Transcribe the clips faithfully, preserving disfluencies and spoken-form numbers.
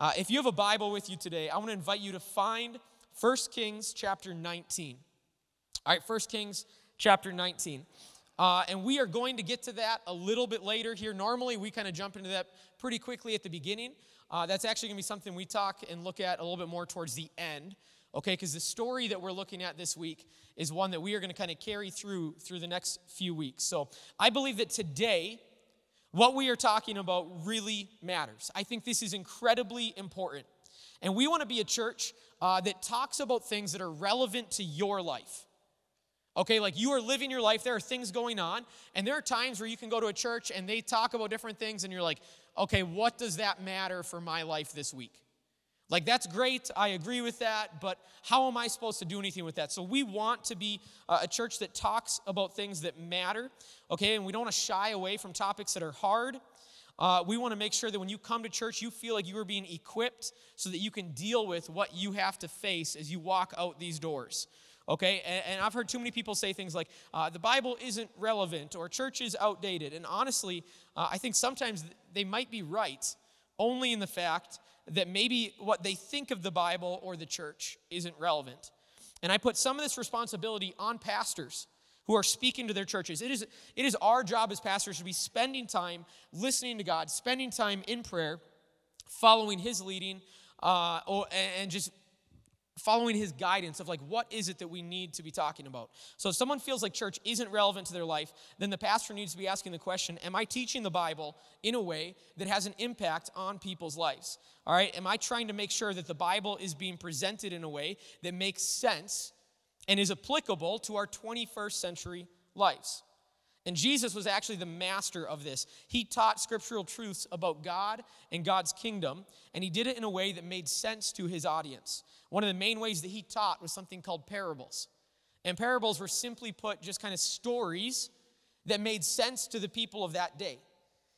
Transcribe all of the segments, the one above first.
Uh, if you have a Bible with you today, I want to invite you to find First Kings chapter nineteen. All right, First Kings chapter nineteen. Uh, and we are going to get to that a little bit later here. Normally, we kind of jump into that pretty quickly at the beginning. Uh, that's actually going to be something we talk and look at a little bit more towards the end, okay? Because the story that we're looking at this week is one that we are going to kind of carry through through the next few weeks. So I believe that today, what we are talking about really matters. I think this is incredibly important. And we want to be a church uh, that talks about things that are relevant to your life. Okay, like you are living your life, there are things going on, and there are times where you can go to a church and they talk about different things and you're like, okay, what does that matter for my life this week? Like, that's great, I agree with that, but how am I supposed to do anything with that? So we want to be a church that talks about things that matter, okay? And we don't want to shy away from topics that are hard. Uh, we want to make sure that when you come to church, you feel like you are being equipped so that you can deal with what you have to face as you walk out these doors. Okay, and, and I've heard too many people say things like, uh, the Bible isn't relevant or church is outdated. And honestly, uh, I think sometimes they might be right only in the fact that maybe what they think of the Bible or the church isn't relevant. And I put some of this responsibility on pastors who are speaking to their churches. It is, it is our job as pastors to be spending time listening to God, spending time in prayer, following His leading, uh, or, and just following His guidance of like, what is it that we need to be talking about? So if someone feels like church isn't relevant to their life, then the pastor needs to be asking the question, am I teaching the Bible in a way that has an impact on people's lives? All right, am I trying to make sure that the Bible is being presented in a way that makes sense and is applicable to our twenty-first century lives? And Jesus was actually the master of this. He taught scriptural truths about God and God's kingdom, and He did it in a way that made sense to His audience. One of the main ways that He taught was something called parables. And parables were simply put just kind of stories that made sense to the people of that day.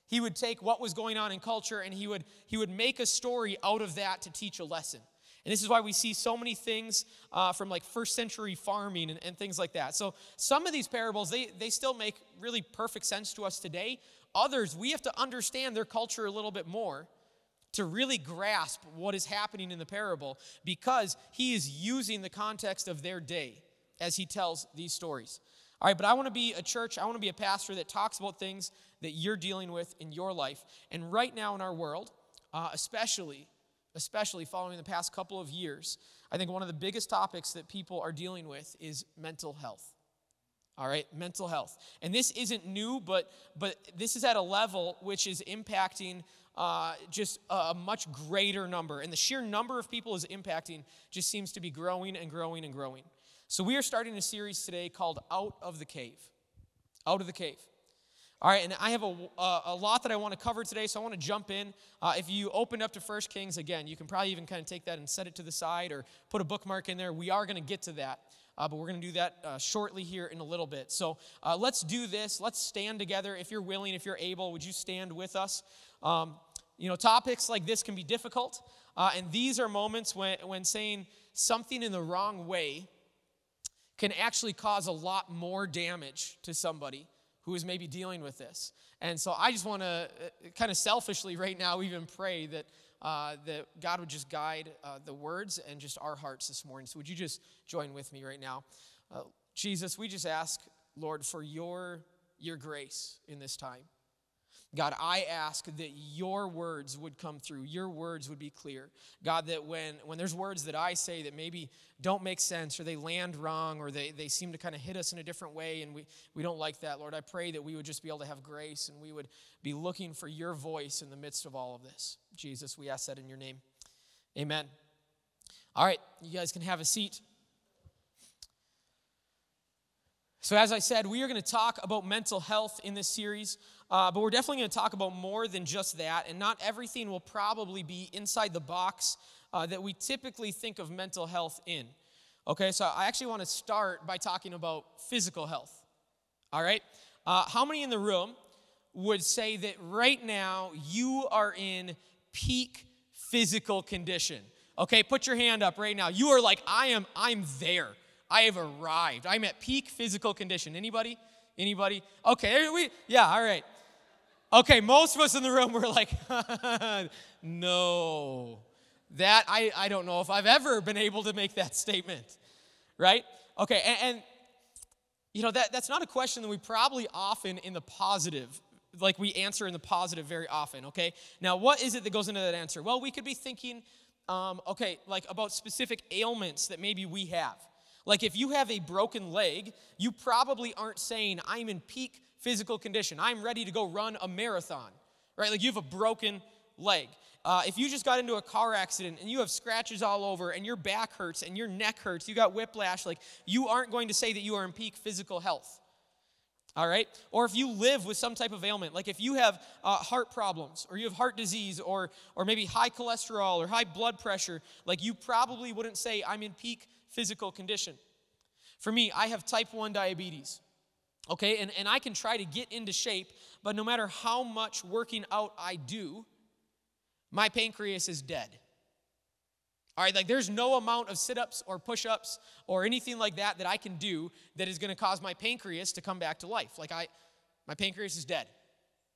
He would take what was going on in culture and he would, he would make a story out of that to teach a lesson. And this is why we see so many things uh, from like first century farming and, and things like that. So some of these parables, they, they still make really perfect sense to us today. Others, we have to understand their culture a little bit more to really grasp what is happening in the parable, because He is using the context of their day as He tells these stories. All right, but I want to be a church, I want to be a pastor that talks about things that you're dealing with in your life. And right now in our world, uh, especially... especially following the past couple of years, I think one of the biggest topics that people are dealing with is mental health. All right, mental health. And this isn't new, but but this is at a level which is impacting uh, just a much greater number. And the sheer number of people is impacting just seems to be growing and growing and growing. So we are starting a series today called Out of the Cave. Out of the Cave. All right, and I have a, uh, a lot that I want to cover today, so I want to jump in. Uh, if you opened up to First Kings, again, you can probably even kind of take that and set it to the side or put a bookmark in there. We are going to get to that, uh, but we're going to do that uh, shortly here in a little bit. So uh, let's do this. Let's stand together. If you're willing, if you're able, would you stand with us? Um, you know, topics like this can be difficult, uh, and these are moments when, when saying something in the wrong way can actually cause a lot more damage to somebody who is maybe dealing with this. And so I just want to uh, kind of selfishly right now even pray that uh, that God would just guide uh, the words and just our hearts this morning. So would you just join with me right now? Uh, Jesus, we just ask, Lord, for your, your grace in this time. God, I ask that your words would come through. Your words would be clear. God, that when, when there's words that I say that maybe don't make sense or they land wrong or they, they seem to kind of hit us in a different way and we, we don't like that, Lord, I pray that we would just be able to have grace and we would be looking for your voice in the midst of all of this. Jesus, we ask that in your name. Amen. All right, you guys can have a seat. So as I said, we are going to talk about mental health in this series, uh, but we're definitely going to talk about more than just that, and not everything will probably be inside the box uh, that we typically think of mental health in. Okay, so I actually want to start by talking about physical health, all right? Uh, how many in the room would say that right now you are in peak physical condition? Okay, put your hand up right now. You are like, I am, I'm there. I have arrived. I'm at peak physical condition. Anybody? Anybody? Okay, we, yeah, all right. Okay, most of us in the room were like, no, That, I, I don't know if I've ever been able to make that statement, right? Okay, and, and you know, that, that's not a question that we probably often in the positive, like we answer in the positive very often, okay? Now, what is it that goes into that answer? Well, we could be thinking, um, okay, like about specific ailments that maybe we have. Like if you have a broken leg, you probably aren't saying, I'm in peak physical condition. I'm ready to go run a marathon, right? Like you have a broken leg. Uh, if you just got into a car accident and you have scratches all over and your back hurts and your neck hurts, you got whiplash, like you aren't going to say that you are in peak physical health, all right? Or if you live with some type of ailment, like if you have uh, heart problems or you have heart disease or, or maybe high cholesterol or high blood pressure, like you probably wouldn't say I'm in peak physical condition. For me, I have type one diabetes, okay? And, and I can try to get into shape, but no matter how much working out I do, my pancreas is dead. All right, like there's no amount of sit-ups or push-ups or anything like that that I can do that is going to cause my pancreas to come back to life. Like I, my pancreas is dead.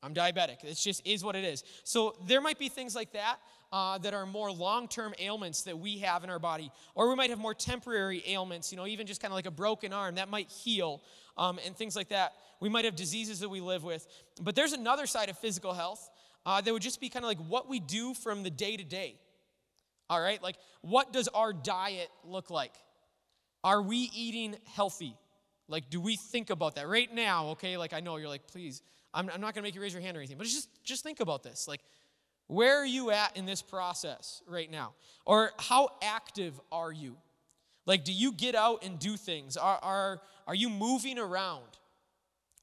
I'm diabetic. It just is what it is. So there might be things like that uh, that are more long-term ailments that we have in our body. Or we might have more temporary ailments, you know, even just kind of like a broken arm that might heal um, and things like that. We might have diseases that we live with. But there's another side of physical health. Uh, that would just be kind of like what we do from the day to day, all right? Like, what does our diet look like? Are we eating healthy? Like, do we think about that right now, okay? Like, I know you're like, please, I'm, I'm not going to make you raise your hand or anything, but just, just think about this. Like, where are you at in this process right now? Or how active are you? Like, do you get out and do things? Are, are, are you moving around?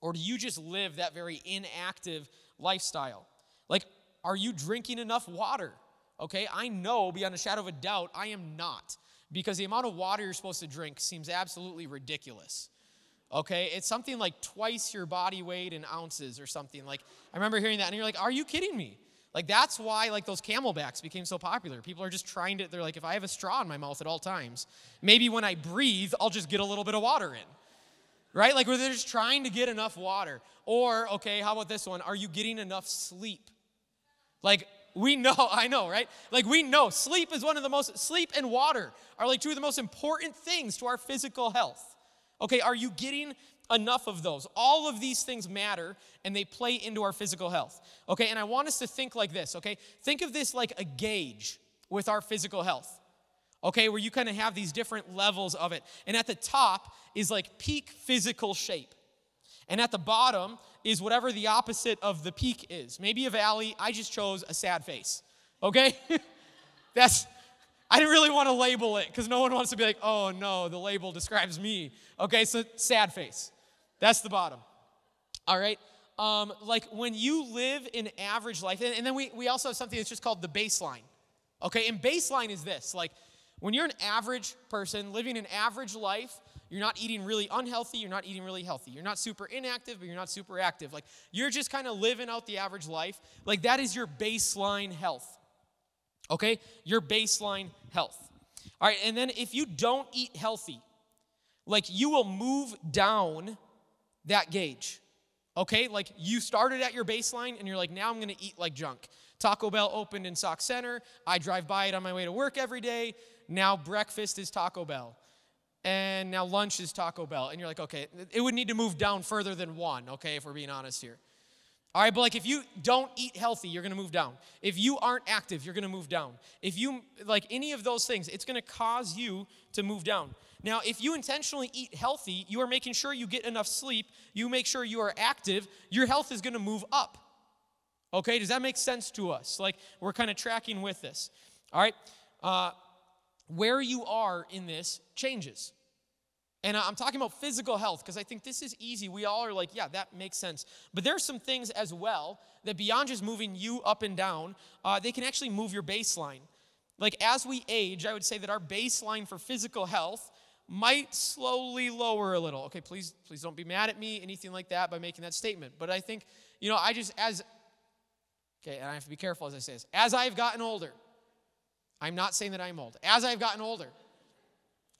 Or do you just live that very inactive lifestyle? Like, are you drinking enough water? Okay, I know beyond a shadow of a doubt, I am not. Because the amount of water you're supposed to drink seems absolutely ridiculous. Okay, it's something like twice your body weight in ounces or something. Like, I remember hearing that and you're like, are you kidding me? Like, that's why, like, those Camelbacks became so popular. People are just trying to, they're like, if I have a straw in my mouth at all times, maybe when I breathe, I'll just get a little bit of water in. Right? Like, where they're just trying to get enough water. Or, okay, how about this one? Are you getting enough sleep? Like, we know, I know, right? Like, we know sleep is one of the most, sleep and water are like two of the most important things to our physical health. Okay, are you getting enough of those? All of these things matter, and they play into our physical health. Okay, and I want us to think like this, okay? Think of this like a gauge with our physical health, okay? Where you kind of have these different levels of it. And at the top is like peak physical shape. And at the bottom is whatever the opposite of the peak is. Maybe a valley. I just chose a sad face, okay? That's, I didn't really want to label it because no one wants to be like, oh no, the label describes me. Okay, so sad face. That's the bottom, all right? Um, like when you live an average life, and, and then we, we also have something that's just called the baseline, okay? And baseline is this, like when you're an average person living an average life, you're not eating really unhealthy. You're not eating really healthy. You're not super inactive, but you're not super active. Like, you're just kind of living out the average life. Like, that is your baseline health, okay? Your baseline health. All right, and then if you don't eat healthy, like, you will move down that gauge, okay? Like, you started at your baseline, and you're like, now I'm going to eat like junk. Taco Bell opened in Sauk Center. I drive by it on my way to work every day. Now breakfast is Taco Bell. And now lunch is Taco Bell. And you're like, okay, it would need to move down further than one, okay, if we're being honest here. All right, but like if you don't eat healthy, you're going to move down. If you aren't active, you're going to move down. If you, like any of those things, it's going to cause you to move down. Now, if you intentionally eat healthy, you are making sure you get enough sleep, you make sure you are active, your health is going to move up. Okay, does that make sense to us? Like, we're kind of tracking with this. All right, uh, where you are in this changes. And I'm talking about physical health because I think this is easy. We all are like, yeah, that makes sense. But there are some things as well that beyond just moving you up and down, uh, they can actually move your baseline. Like as we age, I would say that our baseline for physical health might slowly lower a little. Okay, please, please don't be mad at me, anything like that by making that statement. But I think, you know, I just as, okay, and I have to be careful as I say this, as I've gotten older, I'm not saying that I'm old. As I've gotten older,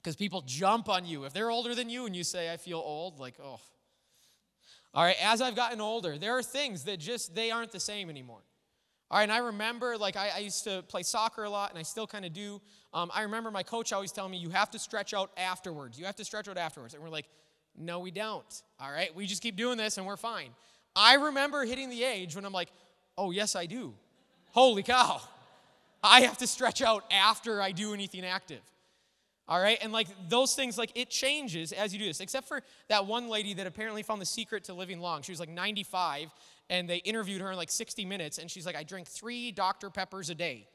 because people jump on you. If they're older than you and you say, I feel old, like, oh. All right, as I've gotten older, there are things that just, they aren't the same anymore. All right, and I remember, like, I, I used to play soccer a lot, and I still kind of do. Um, I remember my coach always telling me, you have to stretch out afterwards. You have to stretch out afterwards. And we're like, no, we don't. All right, we just keep doing this, and we're fine. I remember hitting the age when I'm like, oh, yes, I do. Holy cow. I have to stretch out after I do anything active. All right, and, like, those things, like, it changes as you do this, except for that one lady that apparently found the secret to living long. She was, like, ninety-five, and they interviewed her in, like, sixty minutes, and she's like, I drink three Doctor Peppers a day.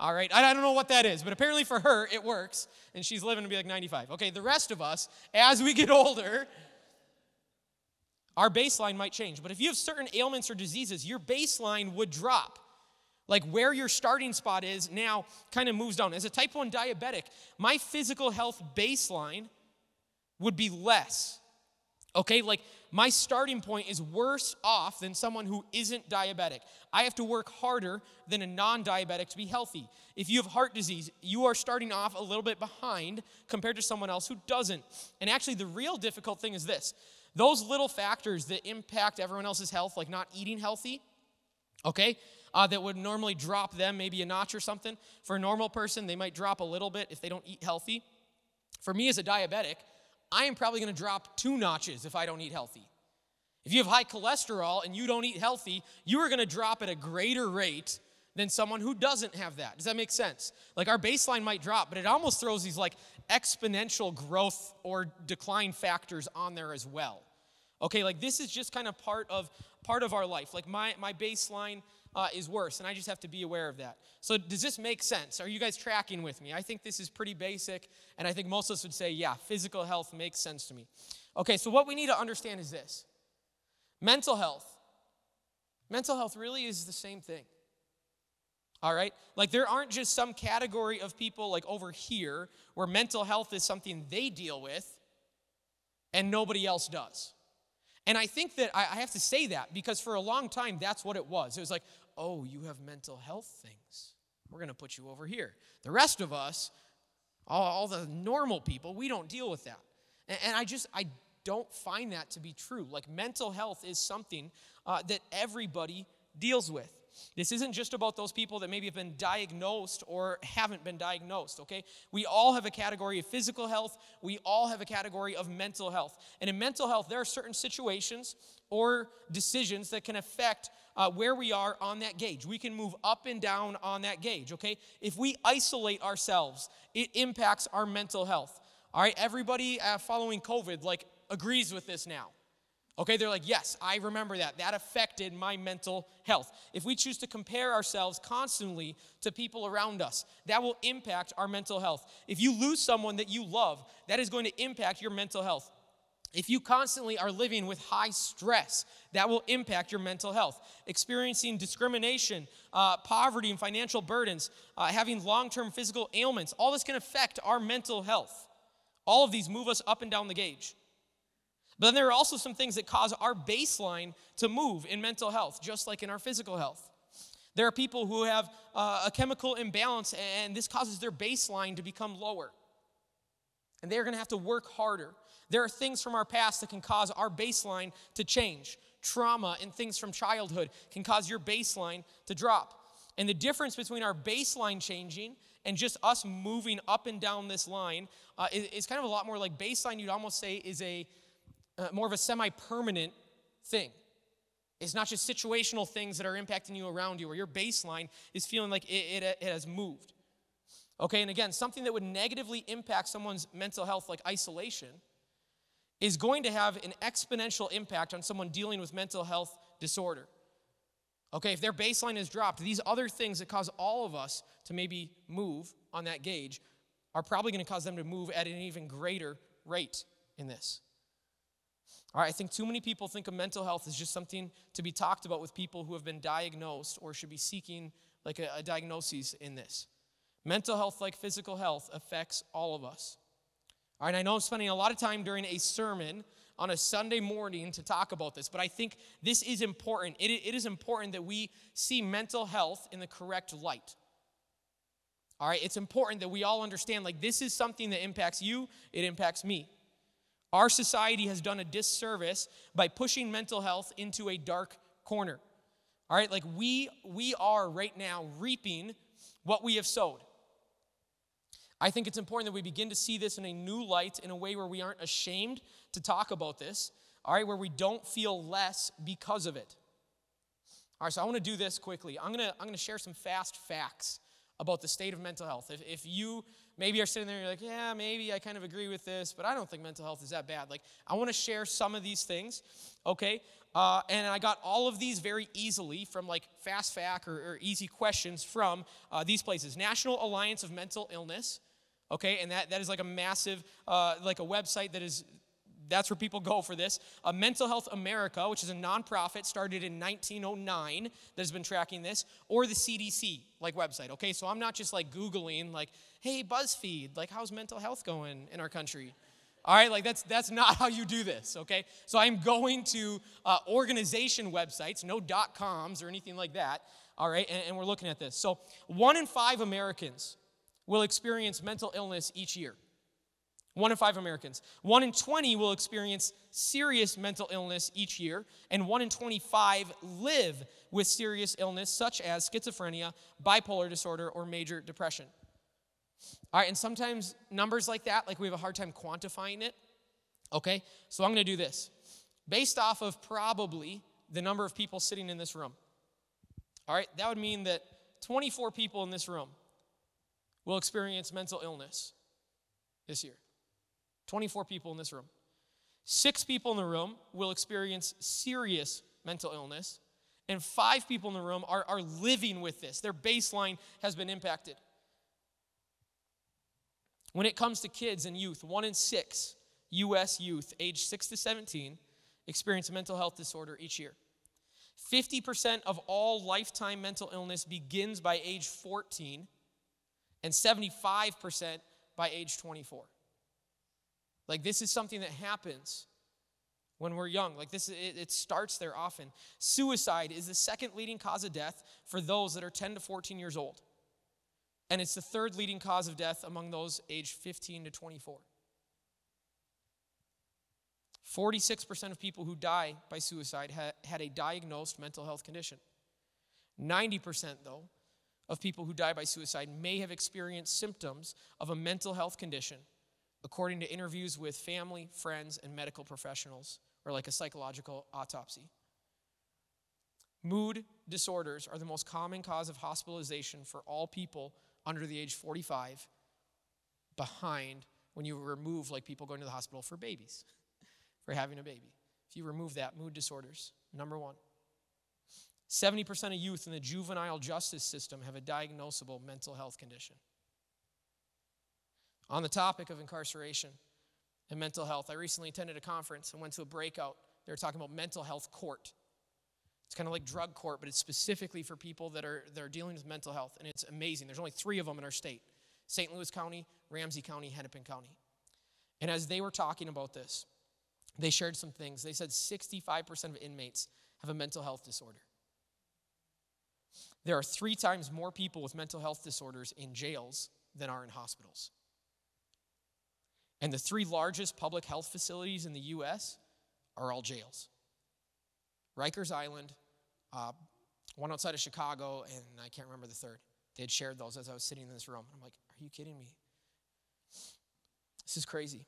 All right, I don't know what that is, but apparently for her, it works, and she's living to be, like, ninety-five. Okay, the rest of us, as we get older, our baseline might change. But if you have certain ailments or diseases, your baseline would drop. Like, where your starting spot is now kind of moves down. As a type one diabetic, my physical health baseline would be less. Okay, like, my starting point is worse off than someone who isn't diabetic. I have to work harder than a non-diabetic to be healthy. If you have heart disease, you are starting off a little bit behind compared to someone else who doesn't. And actually, the real difficult thing is this. Those little factors that impact everyone else's health, like not eating healthy, okay, Uh, that would normally drop them maybe a notch or something. For a normal person, they might drop a little bit if they don't eat healthy. For me as a diabetic, I am probably going to drop two notches if I don't eat healthy. If you have high cholesterol and you don't eat healthy, you are going to drop at a greater rate than someone who doesn't have that. Does that make sense? Like, our baseline might drop, but it almost throws these, like, exponential growth or decline factors on there as well. Okay, like, this is just kind of part of part of our life. Like, my my baseline Uh, is worse, and I just have to be aware of that. So does this make sense? Are you guys tracking with me? I think this is pretty basic, and I think most of us would say, yeah, physical health makes sense to me. Okay, so what we need to understand is this. Mental health. Mental health really is the same thing. All right? Like, there aren't just some category of people, like, over here where mental health is something they deal with and nobody else does. And I think that I, I have to say that because for a long time, that's what it was. It was like, oh, you have mental health things. We're going to put you over here. The rest of us, all, all the normal people, we don't deal with that. And, and I just, I don't find that to be true. Like, mental health is something uh, that everybody deals with. This isn't just about those people that maybe have been diagnosed or haven't been diagnosed, okay? We all have a category of physical health. We all have a category of mental health. And in mental health, there are certain situations or decisions that can affect uh, where we are on that gauge. We can move up and down on that gauge, okay? If we isolate ourselves, it impacts our mental health, all right? Everybody uh, following COVID, like, agrees with this now. Okay, they're like, yes, I remember that. That affected my mental health. If we choose to compare ourselves constantly to people around us, that will impact our mental health. If you lose someone that you love, that is going to impact your mental health. If you constantly are living with high stress, that will impact your mental health. Experiencing discrimination, uh, poverty and financial burdens, uh, having long-term physical ailments, all this can affect our mental health. All of these move us up and down the gauge. But then there are also some things that cause our baseline to move in mental health, just like in our physical health. There are people who have uh, a chemical imbalance, and this causes their baseline to become lower. And they're going to have to work harder. There are things from our past that can cause our baseline to change. Trauma and things from childhood can cause your baseline to drop. And the difference between our baseline changing and just us moving up and down this line uh, is, is kind of a lot more like baseline, you'd almost say, is a... Uh, more of a semi-permanent thing. It's not just situational things that are impacting you around you, or your baseline is feeling like it, it, it has moved. Okay, and again, something that would negatively impact someone's mental health, like isolation, is going to have an exponential impact on someone dealing with mental health disorder. Okay, if their baseline is dropped, these other things that cause all of us to maybe move on that gauge are probably going to cause them to move at an even greater rate in this. All right, I think too many people think of mental health as just something to be talked about with people who have been diagnosed or should be seeking like a, a diagnosis in this. Mental health, like physical health, affects all of us. All right, I know I'm spending a lot of time during a sermon on a Sunday morning to talk about this, but I think this is important. It, it is important that we see mental health in the correct light. All right, it's important that we all understand, like, this is something that impacts you, it impacts me. Our society has done a disservice by pushing mental health into a dark corner. All right, like we, we are right now reaping what we have sowed. I think it's important that we begin to see this in a new light, in a way where we aren't ashamed to talk about this, all right, where we don't feel less because of it. All right, so I want to do this quickly. I'm going to I'm going to share some fast facts about the state of mental health. If, if you maybe are sitting there and you're like, yeah, maybe I kind of agree with this, but I don't think mental health is that bad. Like, I want to share some of these things, okay? Uh, and I got all of these very easily from like fast fact or, or easy questions from uh, these places. National Alliance of Mental Illness, okay? And that, that is like a massive, uh, like a website that is, that's where people go for this. Uh, Mental Health America, which is a nonprofit started in nineteen oh nine that has been tracking this, or the C D C, like, website, okay? So I'm not just, like, Googling, like, hey, BuzzFeed, like, how's mental health going in our country? All right, like, that's that's not how you do this, okay? So I'm going to uh, organization websites, no dot coms or anything like that, all right? And, and we're looking at this. So one in five Americans will experience mental illness each year. One in five Americans. One in twenty will experience serious mental illness each year, and one in twenty-five live with serious illness such as schizophrenia, bipolar disorder, or major depression. All right, and sometimes numbers like that, like we have a hard time quantifying it. Okay, so I'm going to do this. Based off of probably the number of people sitting in this room. All right, that would mean that twenty-four people in this room will experience mental illness this year. twenty-four people in this room. Six people in the room will experience serious mental illness, and five people in the room are, are living with this. Their baseline has been impacted. When it comes to kids and youth, one in six U S youth aged six to seventeen experience a mental health disorder each year. fifty percent of all lifetime mental illness begins by age fourteen, and seventy-five percent by age twenty-four. Like, this is something that happens when we're young. Like, this, it, it starts there often. Suicide is the second leading cause of death for those that are ten to fourteen years old. And it's the third leading cause of death among those aged fifteen to twenty-four. forty-six percent of people who die by suicide ha- had a diagnosed mental health condition. ninety percent, though, of people who die by suicide may have experienced symptoms of a mental health condition, according to interviews with family, friends, and medical professionals, or like a psychological autopsy. Mood disorders are the most common cause of hospitalization for all people under the age forty-five, behind when you remove, like, people going to the hospital for babies, for having a baby. If you remove that, mood disorders, number one. seventy percent of youth in the juvenile justice system have a diagnosable mental health condition. On the topic of incarceration and mental health, I recently attended a conference and went to a breakout. They were talking about mental health court. It's kind of like drug court, but it's specifically for people that are, that are dealing with mental health, and it's amazing. There's only three of them in our state, Saint Louis County, Ramsey County, Hennepin County. And as they were talking about this, they shared some things. They said sixty-five percent of inmates have a mental health disorder. There are three times more people with mental health disorders in jails than are in hospitals. And the three largest public health facilities in the U S are all jails. Rikers Island, uh, one outside of Chicago, and I can't remember the third. They had shared those as I was sitting in this room. I'm like, are you kidding me? This is crazy.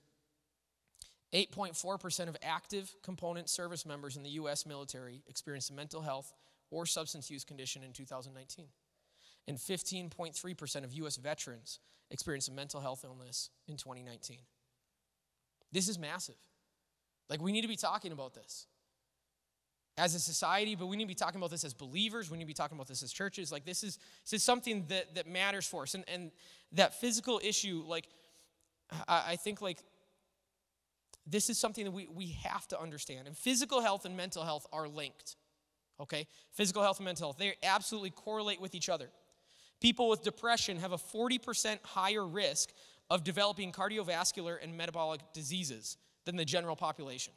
eight point four percent of active component service members in the U S military experienced a mental health or substance use condition in two thousand nineteen. And fifteen point three percent of U S veterans experienced a mental health illness in twenty nineteen. This is massive. Like, we need to be talking about this as a society, but we need to be talking about this as believers. We need to be talking about this as churches. Like, this is, this is something that, that matters for us. And, and that physical issue, like, I, I think, like, this is something that we, we have to understand. And physical health and mental health are linked, okay? Physical health and mental health, they absolutely correlate with each other. People with depression have a forty percent higher risk of developing cardiovascular and metabolic diseases than the general population.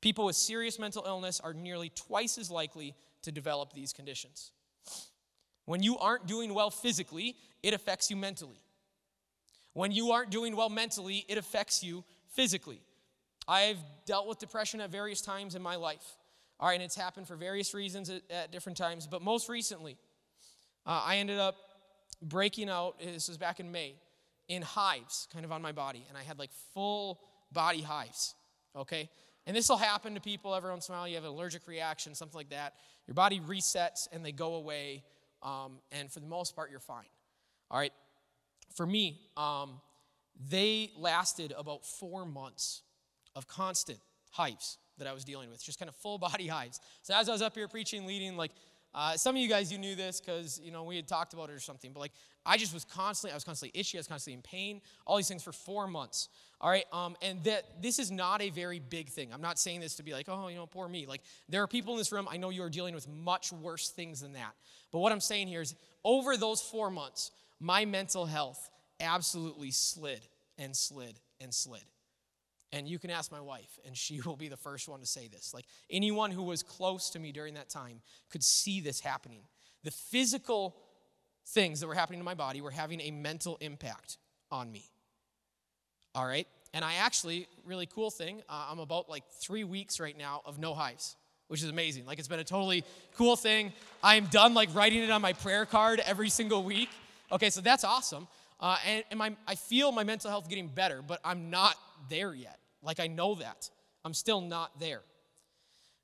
People with serious mental illness are nearly twice as likely to develop these conditions. When you aren't doing well physically, it affects you mentally. When you aren't doing well mentally, it affects you physically. I've dealt with depression at various times in my life. All right, and it's happened for various reasons at, at different times, but most recently, uh, I ended up breaking out, this was back in May, in hives kind of on my body, and I had like full body hives, okay? And this will happen to people every once in a while. You have an allergic reaction, something like that. Your body resets and they go away, um, and for the most part, you're fine, all right? For me, um, they lasted about four months of constant hives that I was dealing with, just kind of full body hives. So as I was up here preaching, leading, like, uh, some of you guys, you knew this because, you know, we had talked about it or something, but like, I just was constantly, I was constantly itchy, I was constantly in pain, all these things for four months, all right? Um, and that this is not a very big thing. I'm not saying this to be like, oh, you know, poor me. Like, there are people in this room, I know you are dealing with much worse things than that. But what I'm saying here is, over those four months, my mental health absolutely slid and slid and slid. And you can ask my wife, and she will be the first one to say this. Like, anyone who was close to me during that time could see this happening. The physical things that were happening to my body were having a mental impact on me. All right? And I actually, really cool thing, uh, I'm about like three weeks right now of no hives, which is amazing. Like, it's been a totally cool thing. I'm done, like, writing it on my prayer card every single week. Okay, so that's awesome. Uh, and and my, I feel my mental health getting better, but I'm not there yet. Like, I know that. I'm still not there.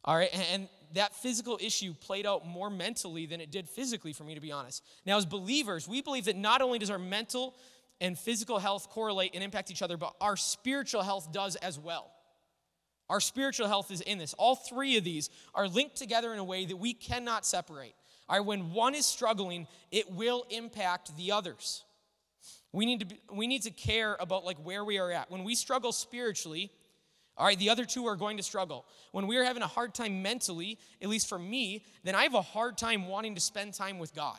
All right, and, and that physical issue played out more mentally than it did physically for me, to be honest. Now, as believers, we believe that not only does our mental and physical health correlate and impact each other, but our spiritual health does as well. Our spiritual health is in this. All three of these are linked together in a way that we cannot separate. All right, when one is struggling, it will impact the others. We need to be, we need to care about like where we are at. When we struggle spiritually, all right, the other two are going to struggle. When we are having a hard time mentally, at least for me, then I have a hard time wanting to spend time with God.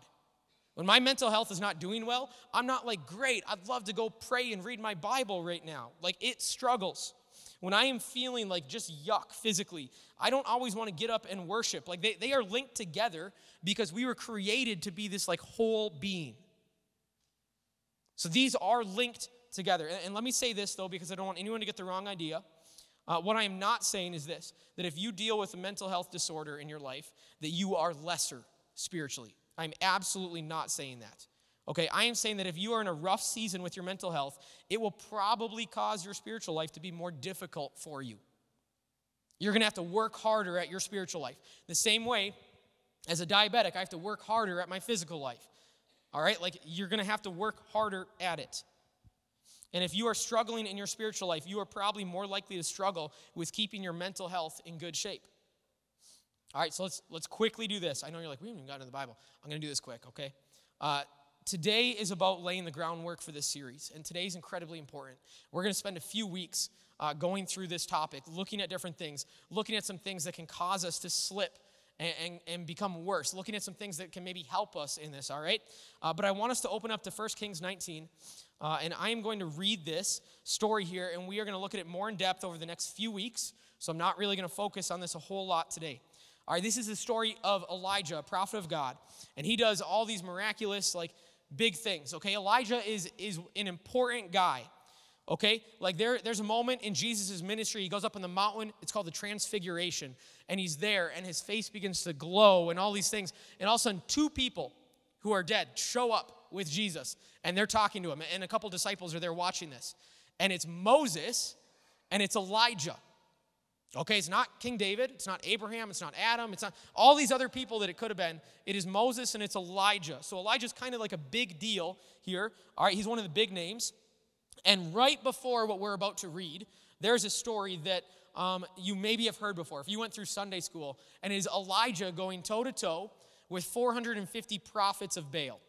When my mental health is not doing well, I'm not like, great, I'd love to go pray and read my Bible right now. Like, it struggles. When I am feeling like just yuck physically, I don't always want to get up and worship. Like, they, they are linked together because we were created to be this like whole being. So these are linked together. And let me say this, though, because I don't want anyone to get the wrong idea. Uh, what I am not saying is this, that if you deal with a mental health disorder in your life, that you are lesser spiritually. I'm absolutely not saying that. Okay, I am saying that if you are in a rough season with your mental health, it will probably cause your spiritual life to be more difficult for you. You're going to have to work harder at your spiritual life. The same way as a diabetic, I have to work harder at my physical life. All right, like, you're going to have to work harder at it. And if you are struggling in your spiritual life, you are probably more likely to struggle with keeping your mental health in good shape. All right, so let's let's quickly do this. I know you're like, we haven't even gotten to the Bible. I'm going to do this quick, okay? Uh, today is about laying the groundwork for this series, and today's incredibly important. We're going to spend a few weeks uh, going through this topic, looking at different things, looking at some things that can cause us to slip And, and, and become worse, looking at some things that can maybe help us in this, all right? Uh, but I want us to open up to First Kings nineteen, uh, and I am going to read this story here, and we are going to look at it more in depth over the next few weeks, so I'm not really going to focus on this a whole lot today. All right, this is the story of Elijah, a prophet of God, and he does all these miraculous, like, big things, okay? Elijah is, is an important guy, okay? Like, there, there's a moment in Jesus' ministry, he goes up on the mountain, it's called the Transfiguration, and he's there, and his face begins to glow, and all these things, and all of a sudden, two people who are dead show up with Jesus, and they're talking to him, and a couple disciples are there watching this, and it's Moses, and it's Elijah, okay? It's not King David, it's not Abraham, it's not Adam, it's not all these other people that it could have been. It is Moses, and it's Elijah. So Elijah's kind of like a big deal here, all right? He's one of the big names. And right before what we're about to read, there's a story that um, you maybe have heard before. If you went through Sunday school, and it is Elijah going toe-to-toe with four hundred fifty prophets of Baal.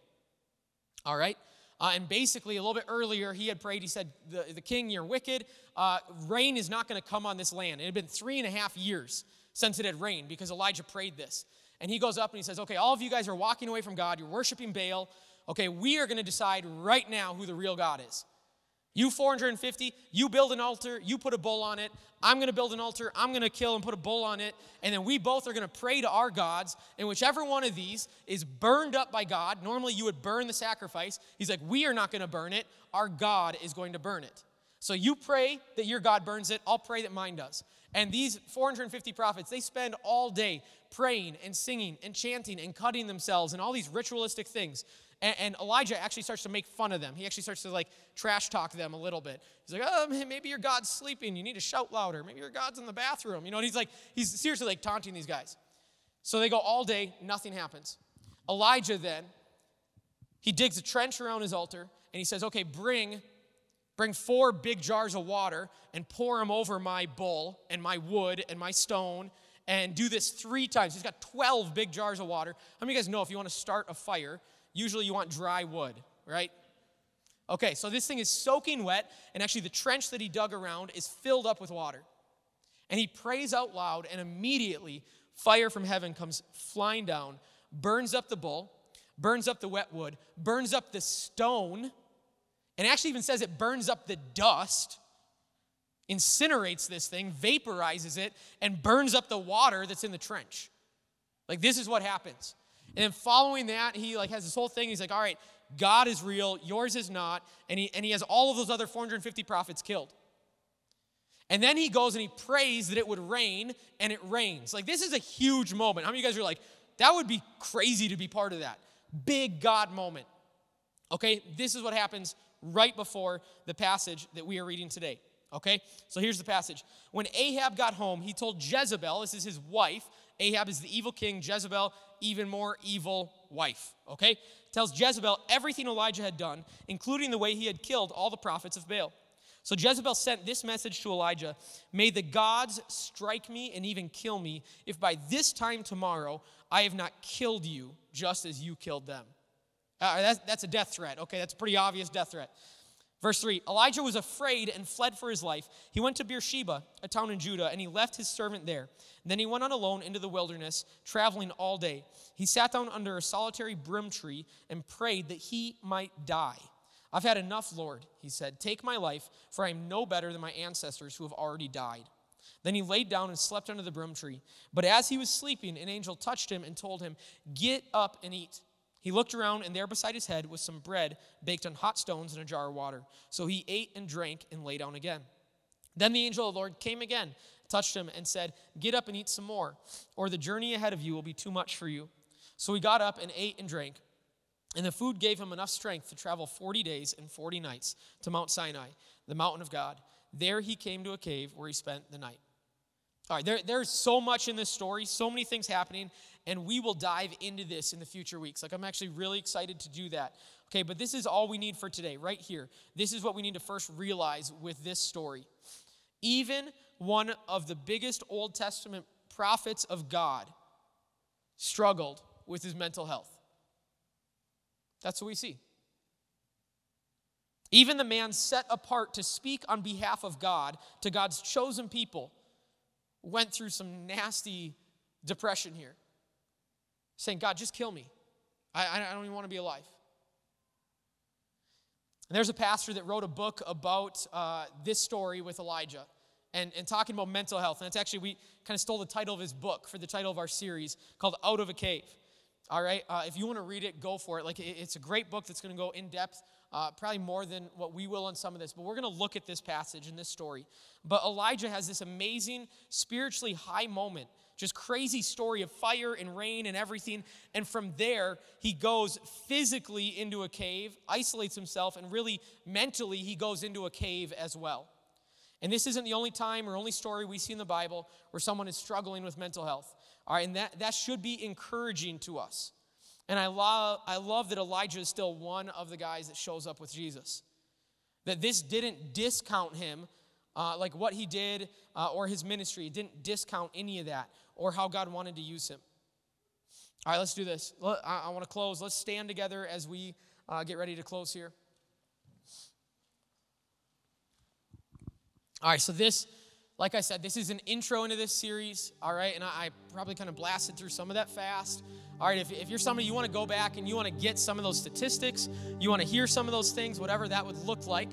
All right? Uh, and basically, a little bit earlier, he had prayed. He said, the, the king, you're wicked. Uh, rain is not going to come on this land. It had been three and a half years since it had rained because Elijah prayed this. And he goes up and he says, okay, all of you guys are walking away from God. You're worshiping Baal. Okay, we are going to decide right now who the real God is. You four hundred fifty, you build an altar, you put a bull on it. I'm going to build an altar, I'm going to kill and put a bull on it. And then we both are going to pray to our gods. And whichever one of these is burned up by God, normally you would burn the sacrifice. He's like, we are not going to burn it. Our God is going to burn it. So you pray that your God burns it. I'll pray that mine does. And these four hundred fifty prophets, they spend all day praying and singing and chanting and cutting themselves and all these ritualistic things. And, and Elijah actually starts to make fun of them. He actually starts to like trash talk them a little bit. He's like, oh, man, maybe your God's sleeping. You need to shout louder. Maybe your God's in the bathroom. You know, and he's like, he's seriously like taunting these guys. So they go all day, nothing happens. Elijah then, he digs a trench around his altar and he says, okay, bring Bring four big jars of water and pour them over my bowl and my wood and my stone, and do this three times. He's got twelve big jars of water. How many of you guys know if you want to start a fire, usually you want dry wood, right? Okay, so this thing is soaking wet, and actually the trench that he dug around is filled up with water. And he prays out loud, and immediately fire from heaven comes flying down, burns up the bowl, burns up the wet wood, burns up the stone. And it actually even says it burns up the dust, incinerates this thing, vaporizes it, and burns up the water that's in the trench. Like, this is what happens. And then following that, he like has this whole thing. He's like, all right, God is real, yours is not. And he, and he has all of those other four hundred fifty prophets killed. And then he goes and he prays that it would rain, and it rains. Like, this is a huge moment. How many of you guys are like, that would be crazy to be part of that? Big God moment. Okay, this is what happens right before the passage that we are reading today. Okay? So here's the passage. When Ahab got home, he told Jezebel, this is his wife. Ahab is the evil king. Jezebel, even more evil wife. Okay? Tells Jezebel everything Elijah had done, including the way he had killed all the prophets of Baal. So Jezebel sent this message to Elijah: may the gods strike me and even kill me, if by this time tomorrow I have not killed you just as you killed them. Uh, that's, that's a death threat. Okay, that's a pretty obvious death threat. Verse three, Elijah was afraid and fled for his life. He went to Beersheba, a town in Judah, and he left his servant there. And then he went on alone into the wilderness, traveling all day. He sat down under a solitary broom tree and prayed that he might die. I've had enough, Lord, he said. Take my life, for I am no better than my ancestors who have already died. Then he laid down and slept under the broom tree. But as he was sleeping, an angel touched him and told him, get up and eat. He looked around, and there beside his head was some bread baked on hot stones and a jar of water. So he ate and drank and lay down again. Then the angel of the Lord came again, touched him, and said, get up and eat some more, or the journey ahead of you will be too much for you. So he got up and ate and drank, and the food gave him enough strength to travel forty days and forty nights to Mount Sinai, the mountain of God. There he came to a cave where he spent the night. All right, there, there's so much in this story, so many things happening, and we will dive into this in the future weeks. Like, I'm actually really excited to do that. Okay, but this is all we need for today, right here. This is what we need to first realize with this story. Even one of the biggest Old Testament prophets of God struggled with his mental health. That's what we see. Even the man set apart to speak on behalf of God to God's chosen people went through some nasty depression here, saying, God, just kill me. I, I don't even want to be alive. And there's a pastor that wrote a book about uh, this story with Elijah and, and talking about mental health. And it's actually, we kind of stole the title of his book for the title of our series called Out of a Cave. All right? Uh, if you want to read it, go for it. Like, it, it's a great book that's going to go in depth, uh, probably more than what we will on some of this. But we're going to look at this passage and this story. But Elijah has this amazing, spiritually high moment, just crazy story of fire and rain and everything. And from there, he goes physically into a cave, isolates himself, and really mentally he goes into a cave as well. And this isn't the only time or only story we see in the Bible where someone is struggling with mental health. All right, and that, that should be encouraging to us. And I love, I love that Elijah is still one of the guys that shows up with Jesus. That this didn't discount him, uh, like what he did uh, or his ministry. It didn't discount any of that, or how God wanted to use him. All right, let's do this. I want to close. Let's stand together as we uh, get ready to close here. All right, so this, like I said, this is an intro into this series, all right? And I, I probably kind of blasted through some of that fast. All right, if, if you're somebody, you want to go back and you want to get some of those statistics, you want to hear some of those things, whatever that would look like,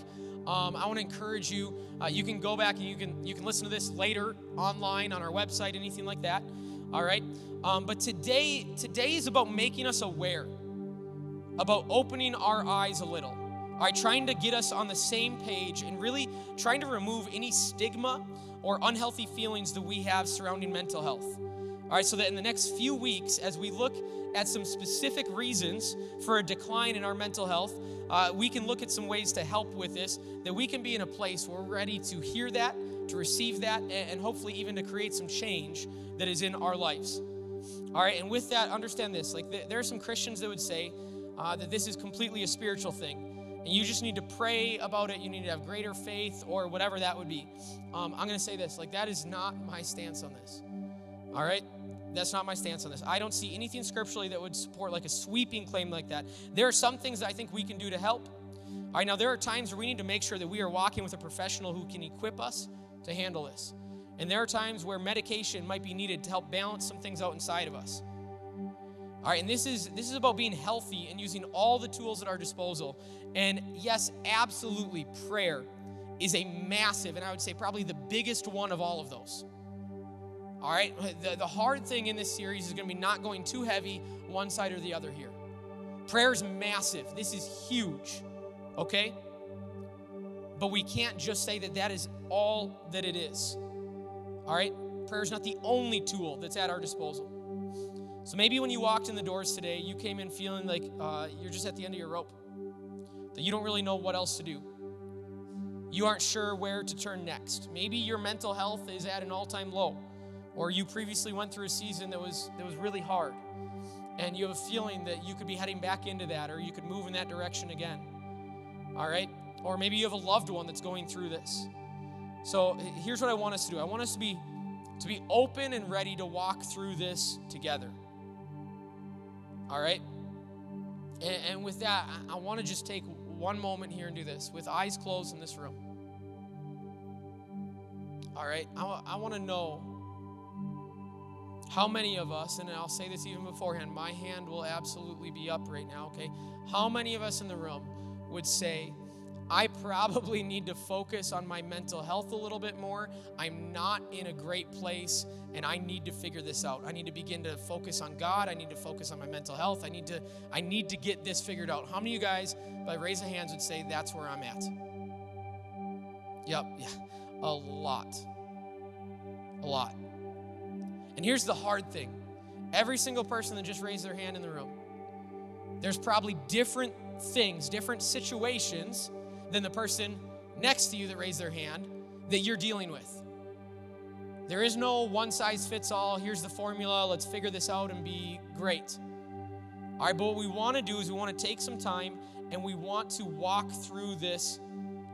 Um, I want to encourage you, uh, you can go back and you can you can listen to this later online on our website, anything like that, all right? Um, but today, today is about making us aware, about opening our eyes a little, all right, trying to get us on the same page and really trying to remove any stigma or unhealthy feelings that we have surrounding mental health. All right, so that in the next few weeks, as we look at some specific reasons for a decline in our mental health, uh, we can look at some ways to help with this, that we can be in a place where we're ready to hear that, to receive that, and hopefully even to create some change that is in our lives. All right, and with that, understand this. Like, th- there are some Christians that would say uh, that this is completely a spiritual thing, and you just need to pray about it. You need to have greater faith or whatever that would be. Um, I'm going to say this. Like, that is not my stance on this. All right? That's not my stance on this. I don't see anything scripturally that would support like a sweeping claim like that. There are some things that I think we can do to help. All right, now there are times where we need to make sure that we are walking with a professional who can equip us to handle this. And there are times where medication might be needed to help balance some things out inside of us. All right, and this is this is about being healthy and using all the tools at our disposal. And yes, absolutely, prayer is a massive, and I would say probably the biggest one of all of those. All right, the, the hard thing in this series is going to be not going too heavy one side or the other here. Prayer is massive. This is huge, okay? But we can't just say that that is all that it is. All right, prayer is not the only tool that's at our disposal. So maybe when you walked in the doors today, you came in feeling like uh, you're just at the end of your rope, that you don't really know what else to do. You aren't sure where to turn next. Maybe your mental health is at an all-time low, or you previously went through a season that was that was really hard, and you have a feeling that you could be heading back into that, or you could move in that direction again, all right? Or maybe you have a loved one that's going through this. So here's what I want us to do. I want us to be, to be open and ready to walk through this together, all right? And, and with that, I, I wanna just take one moment here and do this, with eyes closed in this room, all right? I, I wanna know how many of us, and I'll say this even beforehand, my hand will absolutely be up right now, okay? How many of us in the room would say, I probably need to focus on my mental health a little bit more. I'm not in a great place, and I need to figure this out. I need to begin to focus on God. I need to focus on my mental health. I need to, I need to get this figured out. How many of you guys, by raise of hands, would say that's where I'm at? Yep, yeah, a lot, a lot. And here's the hard thing. Every single person that just raised their hand in the room, there's probably different things, different situations than the person next to you that raised their hand that you're dealing with. There is no one size fits all, here's the formula, let's figure this out and be great. All right, but what we want to do is we want to take some time and we want to walk through this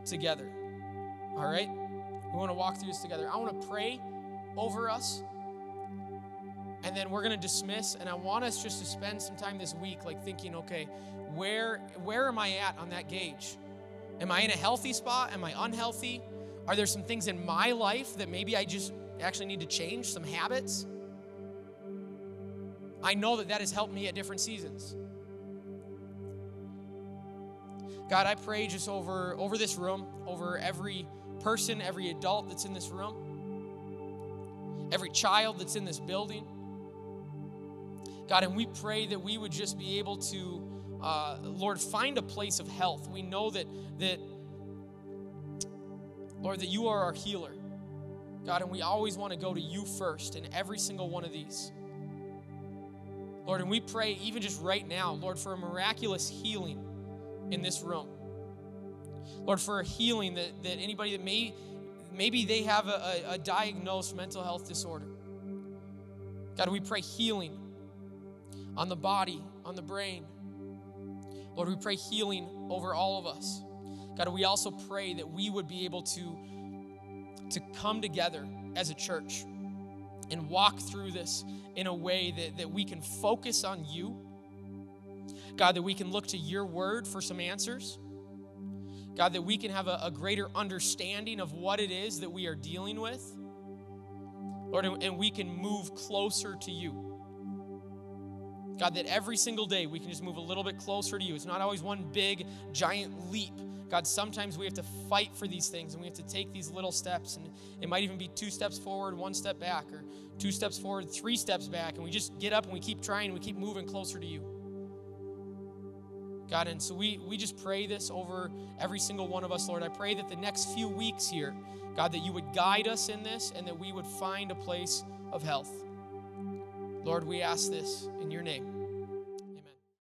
together. All right? We want to walk through this together. I want to pray over us. And then we're going to dismiss, and I want us just to spend some time this week like thinking, okay, where where am I at on that gauge? Am I in a healthy spot? Am I unhealthy? Are there some things in my life that maybe I just actually need to change, some habits? I know that that has helped me at different seasons. God, I pray just over, over this room, over every person, every adult that's in this room, every child that's in this building. God, and we pray that we would just be able to, uh, Lord, find a place of health. We know that, that, Lord, that you are our healer. God, and we always want to go to you first in every single one of these. Lord, and we pray even just right now, Lord, for a miraculous healing in this room. Lord, for a healing that, that anybody that may, maybe they have a, a diagnosed mental health disorder. God, we pray healing on the body, on the brain. Lord, we pray healing over all of us. God, we also pray that we would be able to, to come together as a church and walk through this in a way that, that we can focus on you. God, that we can look to your word for some answers. God, that we can have a, a greater understanding of what it is that we are dealing with. Lord, and, and we can move closer to you. God, that every single day we can just move a little bit closer to you. It's not always one big, giant leap. God, sometimes we have to fight for these things and we have to take these little steps. And it might even be two steps forward, one step back, or two steps forward, three steps back. And we just get up and we keep trying and we keep moving closer to you. God. And so we, we just pray this over every single one of us, Lord. I pray that the next few weeks here, God, that you would guide us in this and that we would find a place of health. Lord, we ask this in your name.